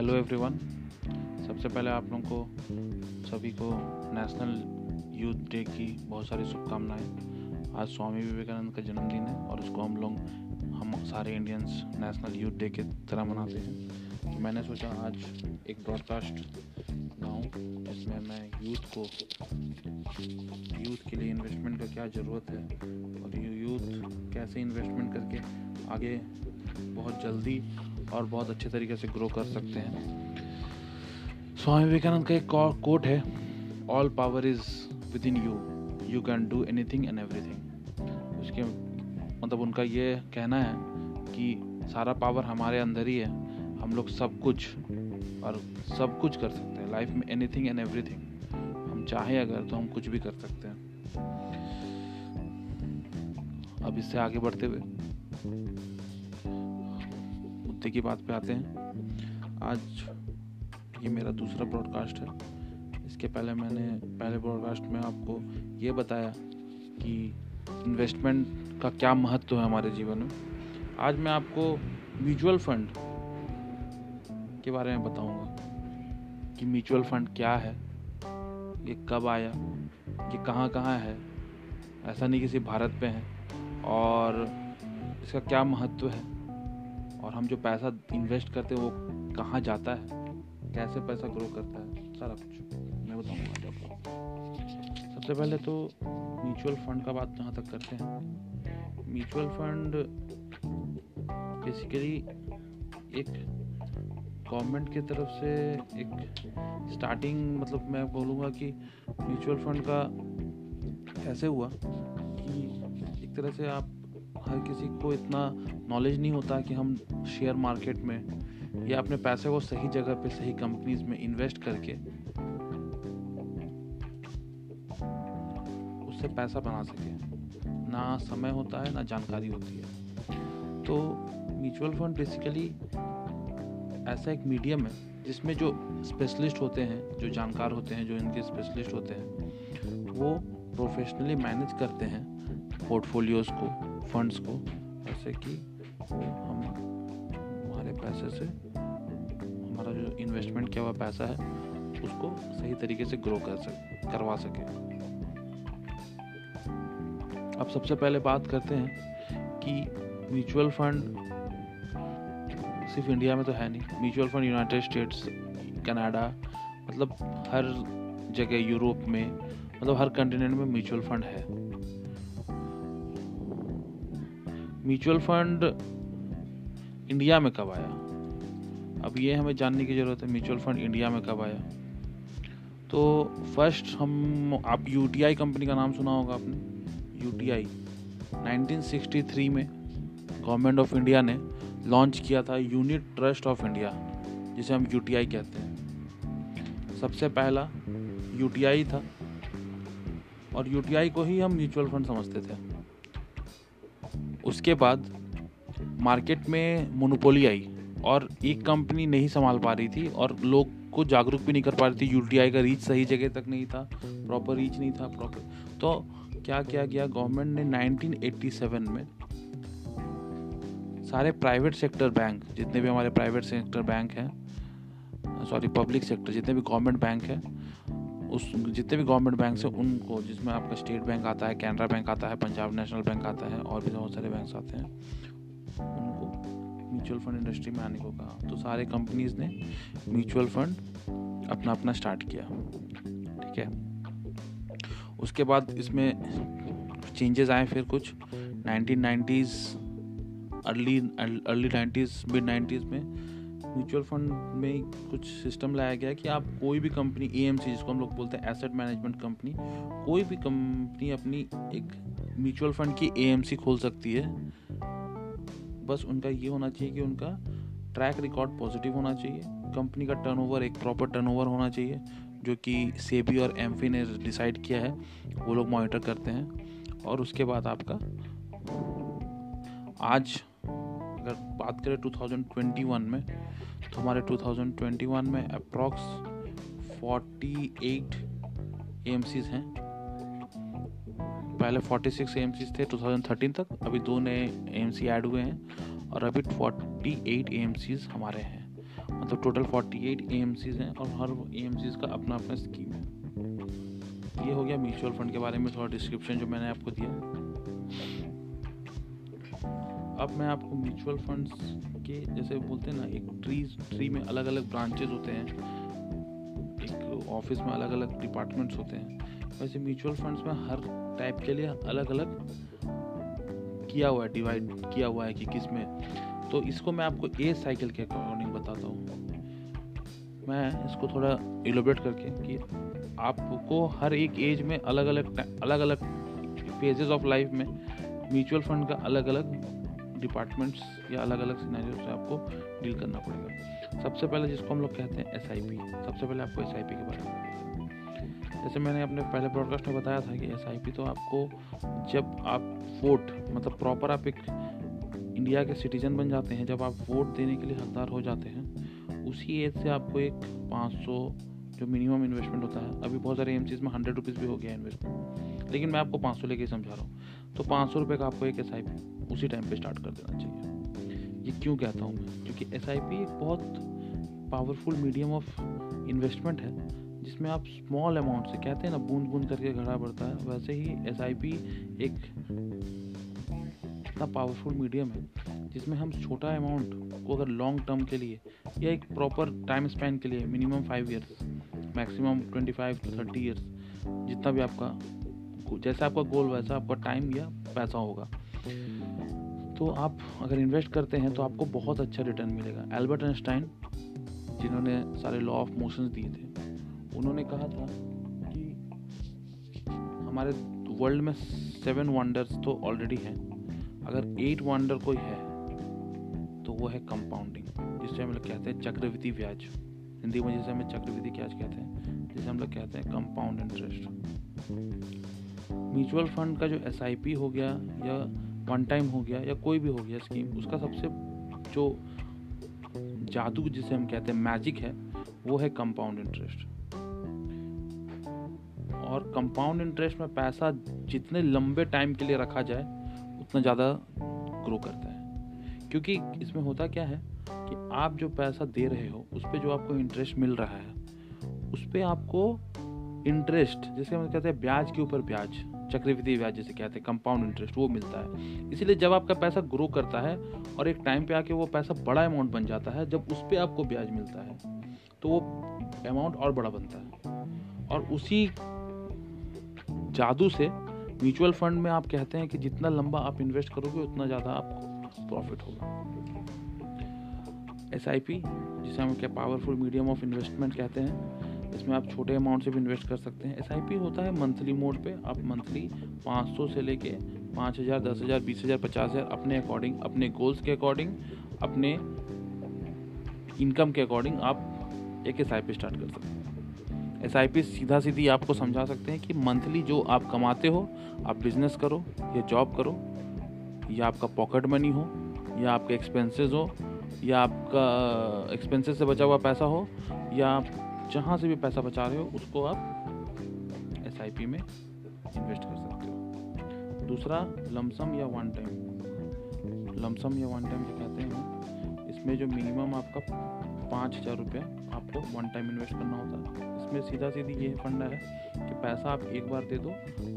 Hello everyone, सबसे पहले आप लोगों को सभी को नेशनल यूथ डे की बहुत सारी शुभकामनाएं। आज स्वामी विवेकानंद का जन्मदिन है और उसको हम सारे इंडियंस नेशनल यूथ डे के तरह मनाते हैं। तो मैंने सोचा आज एक ब्रॉडकास्ट बनाऊं जिसमें मैं यूथ के लिए इन्वेस्टमेंट का क्या ज़रूरत है और यूथ कैसे इन्वेस्टमेंट करके आगे बहुत जल्दी और बहुत अच्छे तरीके से ग्रो कर सकते हैं। स्वामी विवेकानंद का एक कोट है, all power is within you, you can do anything and everything. उसके मतलब उनका ये कहना है कि सारा पावर हमारे अंदर ही है, हम लोग सब कुछ कर सकते हैं लाइफ में, एनीथिंग एंड एवरीथिंग। हम चाहें अगर तो हम कुछ भी कर सकते हैं। अब इससे आगे बढ़ते हुए मुद्दे की बात पे आते हैं। आज ये मेरा दूसरा ब्रॉडकास्ट है। इसके पहले मैंने पहले ब्रॉडकास्ट में आपको ये बताया कि इन्वेस्टमेंट का क्या महत्व है हमारे जीवन में। आज मैं आपको म्यूचुअल फंड के बारे में बताऊंगा कि म्यूचुअल फंड क्या है, ये कब आया, ये कहाँ है, ऐसा नहीं कि सिर्फ भारत पे है, और इसका क्या महत्व है और हम जो पैसा इन्वेस्ट करते हैं वो कहाँ जाता है, कैसे पैसा ग्रो करता है, सारा कुछ मैं बताऊँगा आपको। सबसे पहले तो म्यूचुअल फंड का बात जहाँ तक करते हैं, म्यूचुअल फंड बेसिकली एक गवर्नमेंट की तरफ से एक स्टार्टिंग, मतलब मैं बोलूँगा कि म्यूचुअल फंड का ऐसे हुआ कि एक तरह से आप हर किसी को इतना नॉलेज नहीं होता कि हम शेयर मार्केट में या अपने पैसे को सही जगह पे सही कंपनीज में इन्वेस्ट करके उससे पैसा बना सके, ना समय होता है ना जानकारी होती है। तो म्यूचुअल फंड बेसिकली ऐसा एक मीडियम है जिसमें जो स्पेशलिस्ट होते हैं, जो जानकार होते हैं, जो इनके स्पेशलिस्ट होते हैं, वो प्रोफेशनली मैनेज करते हैं पोर्टफोलियोज़ को, फंड्स को, ऐसे कि हम हमारे पैसे से हमारा जो इन्वेस्टमेंट किया हुआ पैसा है उसको सही तरीके से ग्रो करवा सके। अब सबसे पहले बात करते हैं कि म्यूचुअल फंड सिर्फ इंडिया में तो है नहीं, mutual fund United States, Canada, मतलब हर जगह, यूरोप में, मतलब हर कंटिनेंट में म्यूचुअल फंड है। म्यूचुअल फंड इंडिया में कब आया, अब ये हमें जानने की ज़रूरत है। म्यूचुअल फंड इंडिया में कब आया, तो फर्स्ट आप UTI कंपनी का नाम सुना होगा आपने। UTI 1963 में गवर्नमेंट ऑफ इंडिया ने लॉन्च किया था, यूनिट ट्रस्ट ऑफ इंडिया, जिसे हम UTI कहते हैं। सबसे पहला UTI था और UTI को ही हम म्यूचुअल फंड समझते थे। उसके बाद मार्केट में मोनोपोली आई और एक कंपनी नहीं संभाल पा रही थी और लोग को जागरूक भी नहीं कर पा रही थी। UTI का रीच सही जगह तक नहीं था, प्रॉपर रीच नहीं था प्रॉपर। तो क्या किया गया, गवर्नमेंट ने 1987 में सारे प्राइवेट सेक्टर बैंक, जितने भी हमारे प्राइवेट सेक्टर बैंक हैं, सॉरी पब्लिक सेक्टर, जितने भी गवर्नमेंट बैंक हैं, उस जितने भी गवर्नमेंट बैंक हैं उनको, जिसमें आपका स्टेट बैंक आता है, कैनरा बैंक आता है, पंजाब नेशनल बैंक आता है और भी बहुत सारे बैंक आते हैं, उनको म्यूचुअल फंड इंडस्ट्री में आने को कहा। तो सारे कंपनीज ने म्यूचुअल फंड अपना अपना स्टार्ट किया, ठीक है। उसके बाद इसमें चेंजेस आए फिर कुछ 1990s, early 90s, mid 90s में म्यूचुअल फंड में कुछ सिस्टम लाया गया कि आप कोई भी कंपनी, AMC जिसको हम लोग बोलते हैं एसेट मैनेजमेंट कंपनी, कोई भी कंपनी अपनी एक म्यूचुअल फंड की AMC खोल सकती है। बस उनका ये होना चाहिए कि उनका ट्रैक रिकॉर्ड पॉजिटिव होना चाहिए, कंपनी का टर्नओवर एक प्रॉपर टर्नओवर होना चाहिए जो कि SEBI और AMFI ने डिसाइड किया है, वो लोग मॉनिटर करते हैं। और उसके बाद आपका आज अगर बात करें 2021 में, तो हमारे 2021 में अप्रॉक्स 48 AMCs हैं। पहले 46 AMCs थे 2013 तक, अभी 2 नए AMC ऐड हुए हैं और अभी 48 AMCs हमारे हैं। मतलब टोटल 48 AMCs हैं और हर AMCs का अपना अपना स्कीम है। ये हो गया म्यूचुअल फंड के बारे में थोड़ा डिस्क्रिप्शन जो मैंने आपको दिया। अब मैं आपको म्यूचुअल फंड्स के जैसे बोलते हैं ना, एक ट्री में अलग अलग ब्रांचेज होते हैं, एक ऑफिस में अलग अलग डिपार्टमेंट्स होते हैं, वैसे म्यूचुअल फंड्स में हर टाइप के लिए अलग अलग किया हुआ है, डिवाइड किया हुआ है कि किस में। तो इसको मैं आपको ए साइकिल के अकॉर्डिंग बताता हूँ। मैं इसको थोड़ा एलोब्रेट करके कि आपको हर एक एज में अलग अलग फेजेस ऑफ लाइफ में म्यूचुअल फंड का अलग अलग डिपार्टमेंट्स या अलग अलग सिनेरियो से आपको डील करना पड़ेगा। सबसे पहले जिसको हम लोग कहते हैं SIP, सबसे पहले आपको SIP के बारे में, जैसे मैंने अपने पहले ब्रॉडकास्ट में बताया था कि SIP तो आपको जब आप वोट मतलब प्रॉपर आप एक इंडिया के सिटीजन बन जाते हैं, जब आप वोट देने के लिए हकदार हो जाते हैं, उसी एज से आपको एक 500 जो मिनिमम इन्वेस्टमेंट होता है, अभी बहुत सारे AMCs में 100 रुपीज़ भी हो गया इन्वेस्टमेंट, लेकिन मैं आपको 500 लेके समझा रहा हूँ। तो 500 रुपये का आपको एक SIP उसी टाइम पे स्टार्ट कर देना चाहिए। ये क्यों कहता हूँ मैं, क्योंकि SIP एक बहुत पावरफुल मीडियम ऑफ इन्वेस्टमेंट है जिसमें आप स्मॉल अमाउंट से, कहते हैं ना बूंद बूंद करके घड़ा बढ़ता है, वैसे ही SIP एक इतना पावरफुल मीडियम है जिसमें हम छोटा अमाउंट को अगर लॉन्ग टर्म के लिए या एक प्रॉपर टाइम स्पैन के लिए, minimum 5 years, maximum 25 to 30 years, जितना भी आपका जैसा आपका गोल वैसा आपका टाइम या पैसा होगा, तो आप अगर इन्वेस्ट करते हैं तो आपको बहुत अच्छा रिटर्न मिलेगा। एल्बर्ट आइंस्टाइन जिन्होंने सारे लॉ ऑफ मोशंस दिए थे, उन्होंने कहा था कि हमारे वर्ल्ड में 7 वंडर्स तो ऑलरेडी हैं, अगर 8 वंडर कोई है तो वो है कंपाउंडिंग, जिससे हम लोग कहते हैं चक्रवृद्धि ब्याज, हिंदी में जैसे हमें चक्रवृद्धि ब्याज कहते हैं, जिसे हम लोग कहते हैं कंपाउंड इंटरेस्ट। म्यूचुअल फंड का जो SIP हो गया या वन टाइम हो गया या कोई भी हो गया स्कीम, उसका सबसे जो जादू जिसे हम कहते हैं मैजिक है, वो है कंपाउंड इंटरेस्ट। और कंपाउंड इंटरेस्ट में पैसा जितने लंबे टाइम के लिए रखा जाए उतना ज़्यादा ग्रो करता है, क्योंकि इसमें होता क्या है कि आप जो पैसा दे रहे हो उस पे जो आपको इंटरेस्ट मिल रहा है, उस पे आपको इंटरेस्ट, जैसे हम कहते हैं ब्याज के ऊपर ब्याज, चक्रवृद्धि ब्याज जिसे कहते हैं, कंपाउंड इंटरेस्ट वो मिलता है। इसीलिए जब आपका पैसा ग्रो करता है और एक टाइम पे आके वो पैसा बड़ा अमाउंट बन जाता है, जब उस पे आपको ब्याज मिलता है तो वो अमाउंट और बड़ा बनता है। और उसी जादू से म्यूचुअल फंड में आप कहते हैं कि जितना लंबा आप इन्वेस्ट करोगे उतना ज़्यादा आपको प्रॉफिट होगा। SIP जिसे हम क्या पावरफुल मीडियम ऑफ इन्वेस्टमेंट कहते हैं, इसमें आप छोटे अमाउंट से भी इन्वेस्ट कर सकते हैं। SIP होता है मंथली मोड पे, आप मंथली 500 से लेके 5,000, 10,000, 20,000, 50,000 अपने अकॉर्डिंग, अपने गोल्स के अकॉर्डिंग, अपने इनकम के अकॉर्डिंग आप एक SIP स्टार्ट कर सकते हैं। SIP सीधा सीधी आपको समझा सकते हैं कि मंथली जो आप कमाते हो, आप बिजनेस करो या जॉब करो या आपका पॉकेट मनी हो या आपके एक्सपेंसेस हो या आपका एक्सपेंसेस से बचा हुआ पैसा हो या आप जहाँ से भी पैसा बचा रहे हो, उसको आप SIP में इन्वेस्ट कर सकते हो। दूसरा लमसम या वन टाइम, लमसम या वन टाइम जो कहते हैं, इसमें जो मिनिमम आपका 5,000 रुपया आपको वन टाइम इन्वेस्ट करना होता है। में सीधा सीधी ये फंडा है कि पैसा आप एक बार दे दो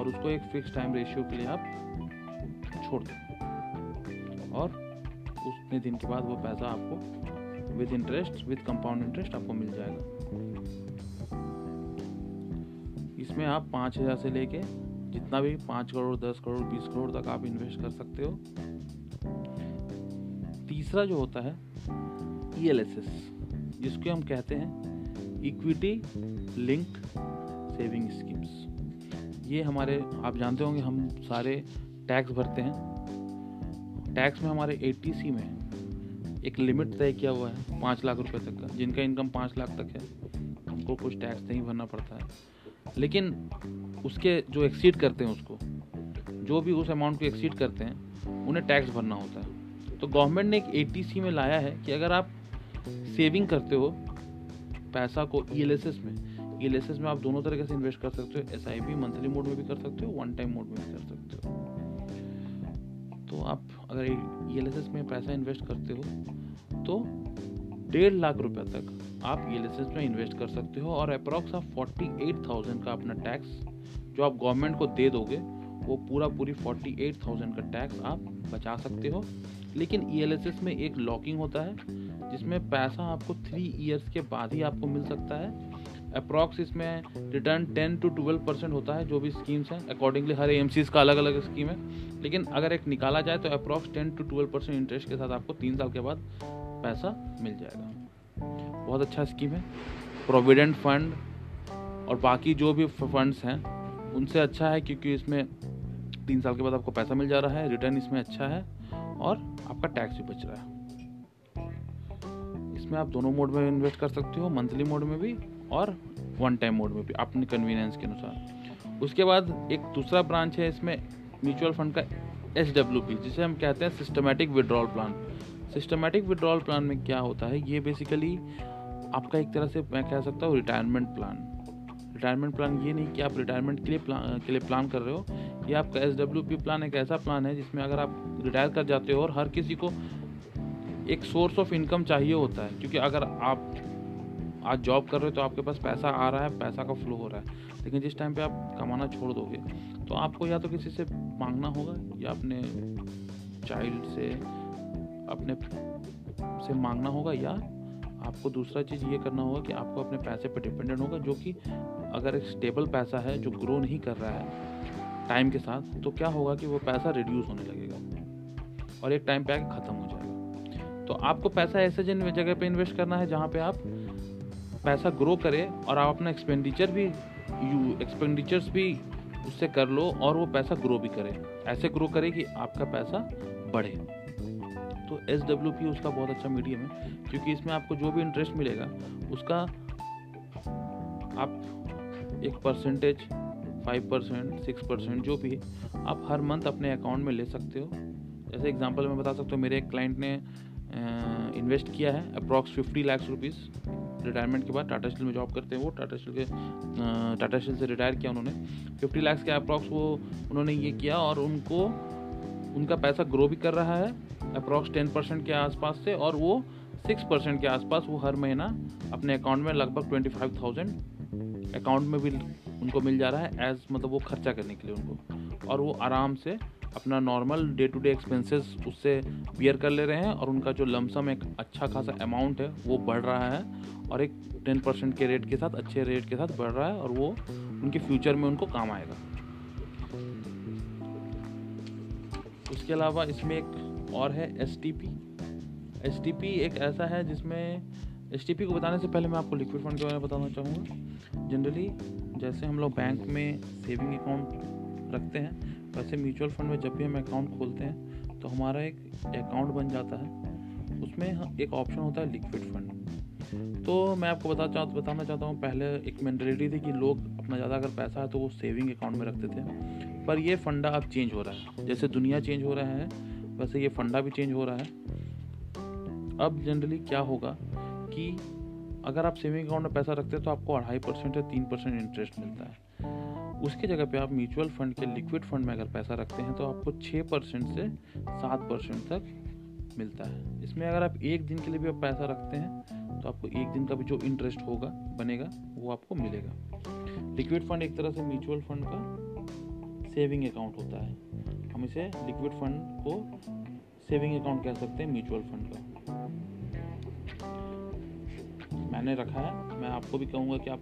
और उसको एक फिक्स टाइम रेशियो के लिए आप छोड़ दो और उतने दिन के बाद वो पैसा आपको with interest, with compound interest आपको मिल जाएगा। इसमें आप 5,000 से लेके जितना भी 5 करोड़, 10 करोड़, 20 करोड़ तक आप इन्वेस्ट कर सकते हो। तीसरा जो होता है ELSS, जिसको हम कहते हैं इक्विटी लिंक सेविंग स्कीम्स। ये हमारे, आप जानते होंगे हम सारे टैक्स भरते हैं, टैक्स में हमारे ATC में एक लिमिट तय किया हुआ है 5 लाख रुपए तक का, जिनका इनकम 5 लाख तक है उनको कुछ टैक्स नहीं भरना पड़ता है। लेकिन उसके जो एक्सीड करते हैं, उसको जो भी उस अमाउंट को एक्सीड करते हैं उन्हें टैक्स भरना होता है। तो गवर्नमेंट ने एक ATC में लाया है कि अगर आप सेविंग करते हो पैसा को ELSS में आप दोनों तरीके से इन्वेस्ट कर सकते हो। SIP मंथली मोड में भी कर सकते हो, वन टाइम मोड में भी कर सकते हो। तो आप अगर ELSS में पैसा इन्वेस्ट करते हो तो 1,50,000 रुपये तक आप ELSS में इन्वेस्ट कर सकते हो और अप्रॉक्स आप 48,000 का अपना टैक्स जो आप गवर्नमेंट को दे दोगे वो पूरी 48,000 का टैक्स आप बचा सकते हो। लेकिन ELSS में एक लॉकिंग होता है जिसमें पैसा आपको 3 इयर्स के बाद ही आपको मिल सकता है। अप्रॉक्स इसमें रिटर्न 10-12% होता है जो भी स्कीम्स हैं अकॉर्डिंगली, हर AMCs का अलग अलग स्कीम है, लेकिन अगर एक निकाला जाए तो अप्रॉक्स 10-12% इंटरेस्ट के साथ आपको 3 साल के बाद पैसा मिल जाएगा। बहुत अच्छा स्कीम है। प्रोविडेंट फंड और बाकी जो भी फंड्स हैं उनसे अच्छा है क्योंकि इसमें 3 साल के बाद आपको पैसा मिल जा रहा है, रिटर्न इसमें अच्छा है और आपका टैक्स भी बच रहा है। इसमें आप दोनों मोड में इन्वेस्ट कर सकते हो, मंथली मोड में भी और वन टाइम मोड में भी, अपनी कन्वीनियंस के अनुसार। उसके बाद एक दूसरा ब्रांच है इसमें म्यूचुअल फंड का, SWP, जिसे हम कहते हैं systematic withdrawal plan. Systematic withdrawal plan में क्या होता है, ये बेसिकली आपका एक तरह से मैं कह सकता हूँ रिटायरमेंट प्लान। रिटायरमेंट प्लान ये नहीं कि आप रिटायरमेंट के लिए प्लान कर रहे हो, ये आपका SWP प्लान एक ऐसा प्लान है जिसमें अगर आप रिटायर कर जाते हो और हर किसी को एक सोर्स ऑफ इनकम चाहिए होता है, क्योंकि अगर आप आज जॉब कर रहे हो तो आपके पास पैसा आ रहा है, पैसा का फ्लो हो रहा है, लेकिन जिस टाइम पे आप कमाना छोड़ दोगे तो आपको या तो किसी से मांगना होगा या अपने चाइल्ड से मांगना होगा, या आपको दूसरा चीज़ ये करना होगा कि आपको अपने पैसे पे डिपेंडेंट होगा, जो कि अगर एक स्टेबल पैसा है जो ग्रो नहीं कर रहा है टाइम के साथ तो क्या होगा कि वो पैसा रिड्यूस होने लगेगा और एक टाइम पे आके ख़त्म हो जाएगा। तो आपको पैसा ऐसे जगह पे इन्वेस्ट करना है जहाँ पे आप पैसा ग्रो करे और आप अपना एक्सपेंडिचर्स भी उससे कर लो और वो पैसा ग्रो भी करे, ऐसे ग्रो करे कि आपका पैसा बढ़े। तो SWP उसका बहुत अच्छा मीडियम है क्योंकि इसमें आपको जो भी इंटरेस्ट मिलेगा उसका आप एक परसेंटेज 5%, 6% जो भी है आप हर मंथ अपने अकाउंट में ले सकते हो। जैसे एग्जांपल मैं बता सकता हूँ, मेरे एक क्लाइंट ने इन्वेस्ट किया है अप्रॉक्स 50 लाख रुपीज़ रिटायरमेंट के बाद। टाटा स्टील में जॉब करते हैं वो, टाटा स्टील से रिटायर किया उन्होंने 50 लाख के अप्रॉक्स वो उन्होंने ये किया और उनका पैसा ग्रो भी कर रहा है अप्रॉक्स 10% के आसपास से, और वो 6% के आसपास वो हर महीना अपने अकाउंट में लगभग 25,000 अकाउंट में भी उनको मिल जा रहा है एज मतलब वो खर्चा करने के लिए उनको, और वो आराम से अपना normal day to day expenses उससे बियर कर ले रहे हैं और उनका जो लमसम एक अच्छा खासा अमाउंट है वो बढ़ रहा है और एक 10% के रेट के साथ, अच्छे रेट के साथ बढ़ रहा है और वो उनके फ्यूचर में उनको काम आएगा। उसके अलावा इसमें एक और है STP। STP एक ऐसा है जिसमें STP को बताने से पहले मैं आपको लिक्विड फंड के बारे में बताना चाहूँगा। जनरली जैसे हम लोग बैंक में सेविंग अकाउंट रखते हैं वैसे म्यूचुअल फंड में जब भी हम अकाउंट खोलते हैं तो हमारा एक अकाउंट बन जाता है, उसमें एक ऑप्शन होता है लिक्विड फंड। तो मैं आपको बताना चाहता हूँ, पहले एक मेंटलिटी थी कि लोग अपना ज़्यादा अगर पैसा है तो वो सेविंग अकाउंट में रखते थे, पर ये फंडा अब चेंज हो रहा है। जैसे दुनिया चेंज हो रहा है वैसे ये फंडा भी चेंज हो रहा है। अब जनरली क्या होगा कि अगर आप सेविंग अकाउंट में पैसा रखते हैं तो आपको 2.5% या 3% इंटरेस्ट मिलता है। उसके जगह पे आप म्यूचुअल फंड के लिक्विड फंड में अगर पैसा रखते हैं तो आपको 6% से 7% तक मिलता है। इसमें अगर आप एक दिन के लिए भी आप पैसा रखते हैं तो आपको एक दिन का भी जो इंटरेस्ट होगा बनेगा वो आपको मिलेगा। लिक्विड फंड एक तरह से म्यूचुअल फंड का सेविंग अकाउंट होता है, हम इसे लिक्विड फंड को सेविंग अकाउंट कह सकते हैं। म्यूचुअल फंड का मैंने रखा है, मैं आपको भी कहूँगा कि आप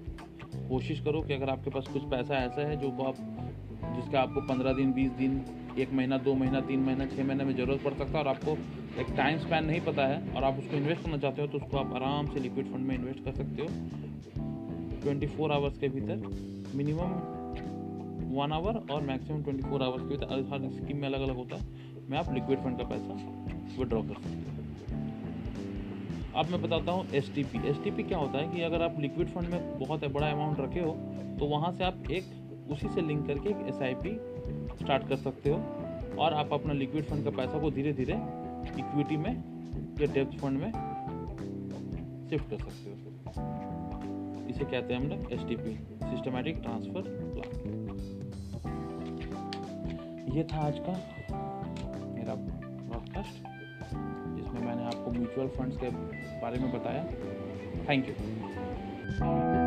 कोशिश करो कि अगर आपके पास कुछ पैसा ऐसा है जो को आप जिसका आपको 15 दिन, 20 दिन, 1 महीना, 2 महीना, 3 महीना, 6 महीने में ज़रूरत पड़ सकता है और आपको एक टाइम स्पैन नहीं पता है और आप उसको इन्वेस्ट करना चाहते हो तो उसको आप आराम से लिक्विड फंड में इन्वेस्ट कर सकते हो 24 आवर्स के भीतर, मिनिमम 1 आवर और मैक्सिमम 24 आवर्स के भीतर। हर स्कीम में अलग अलग होता है, मैं आप लिक्विड फंड का पैसा विड्रॉ कर सकते हो। अब मैं बताता हूँ STP क्या होता है कि अगर आप लिक्विड फंड में बहुत बड़ा अमाउंट रखे हो तो वहाँ से आप एक उसी से लिंक करके एक SIP स्टार्ट कर सकते हो और आप अपना लिक्विड फंड का पैसा को धीरे धीरे इक्विटी में या डेब्ट फंड में शिफ्ट कर सकते हो। इसे कहते हैं हम लोग STP, सिस्टमैटिक ट्रांसफ़र प्लान। ये था आज का मेरा पॉडकास्ट जिसमें मैंने आपको म्यूचुअल फंड्स के बारे में बताया। Thank you.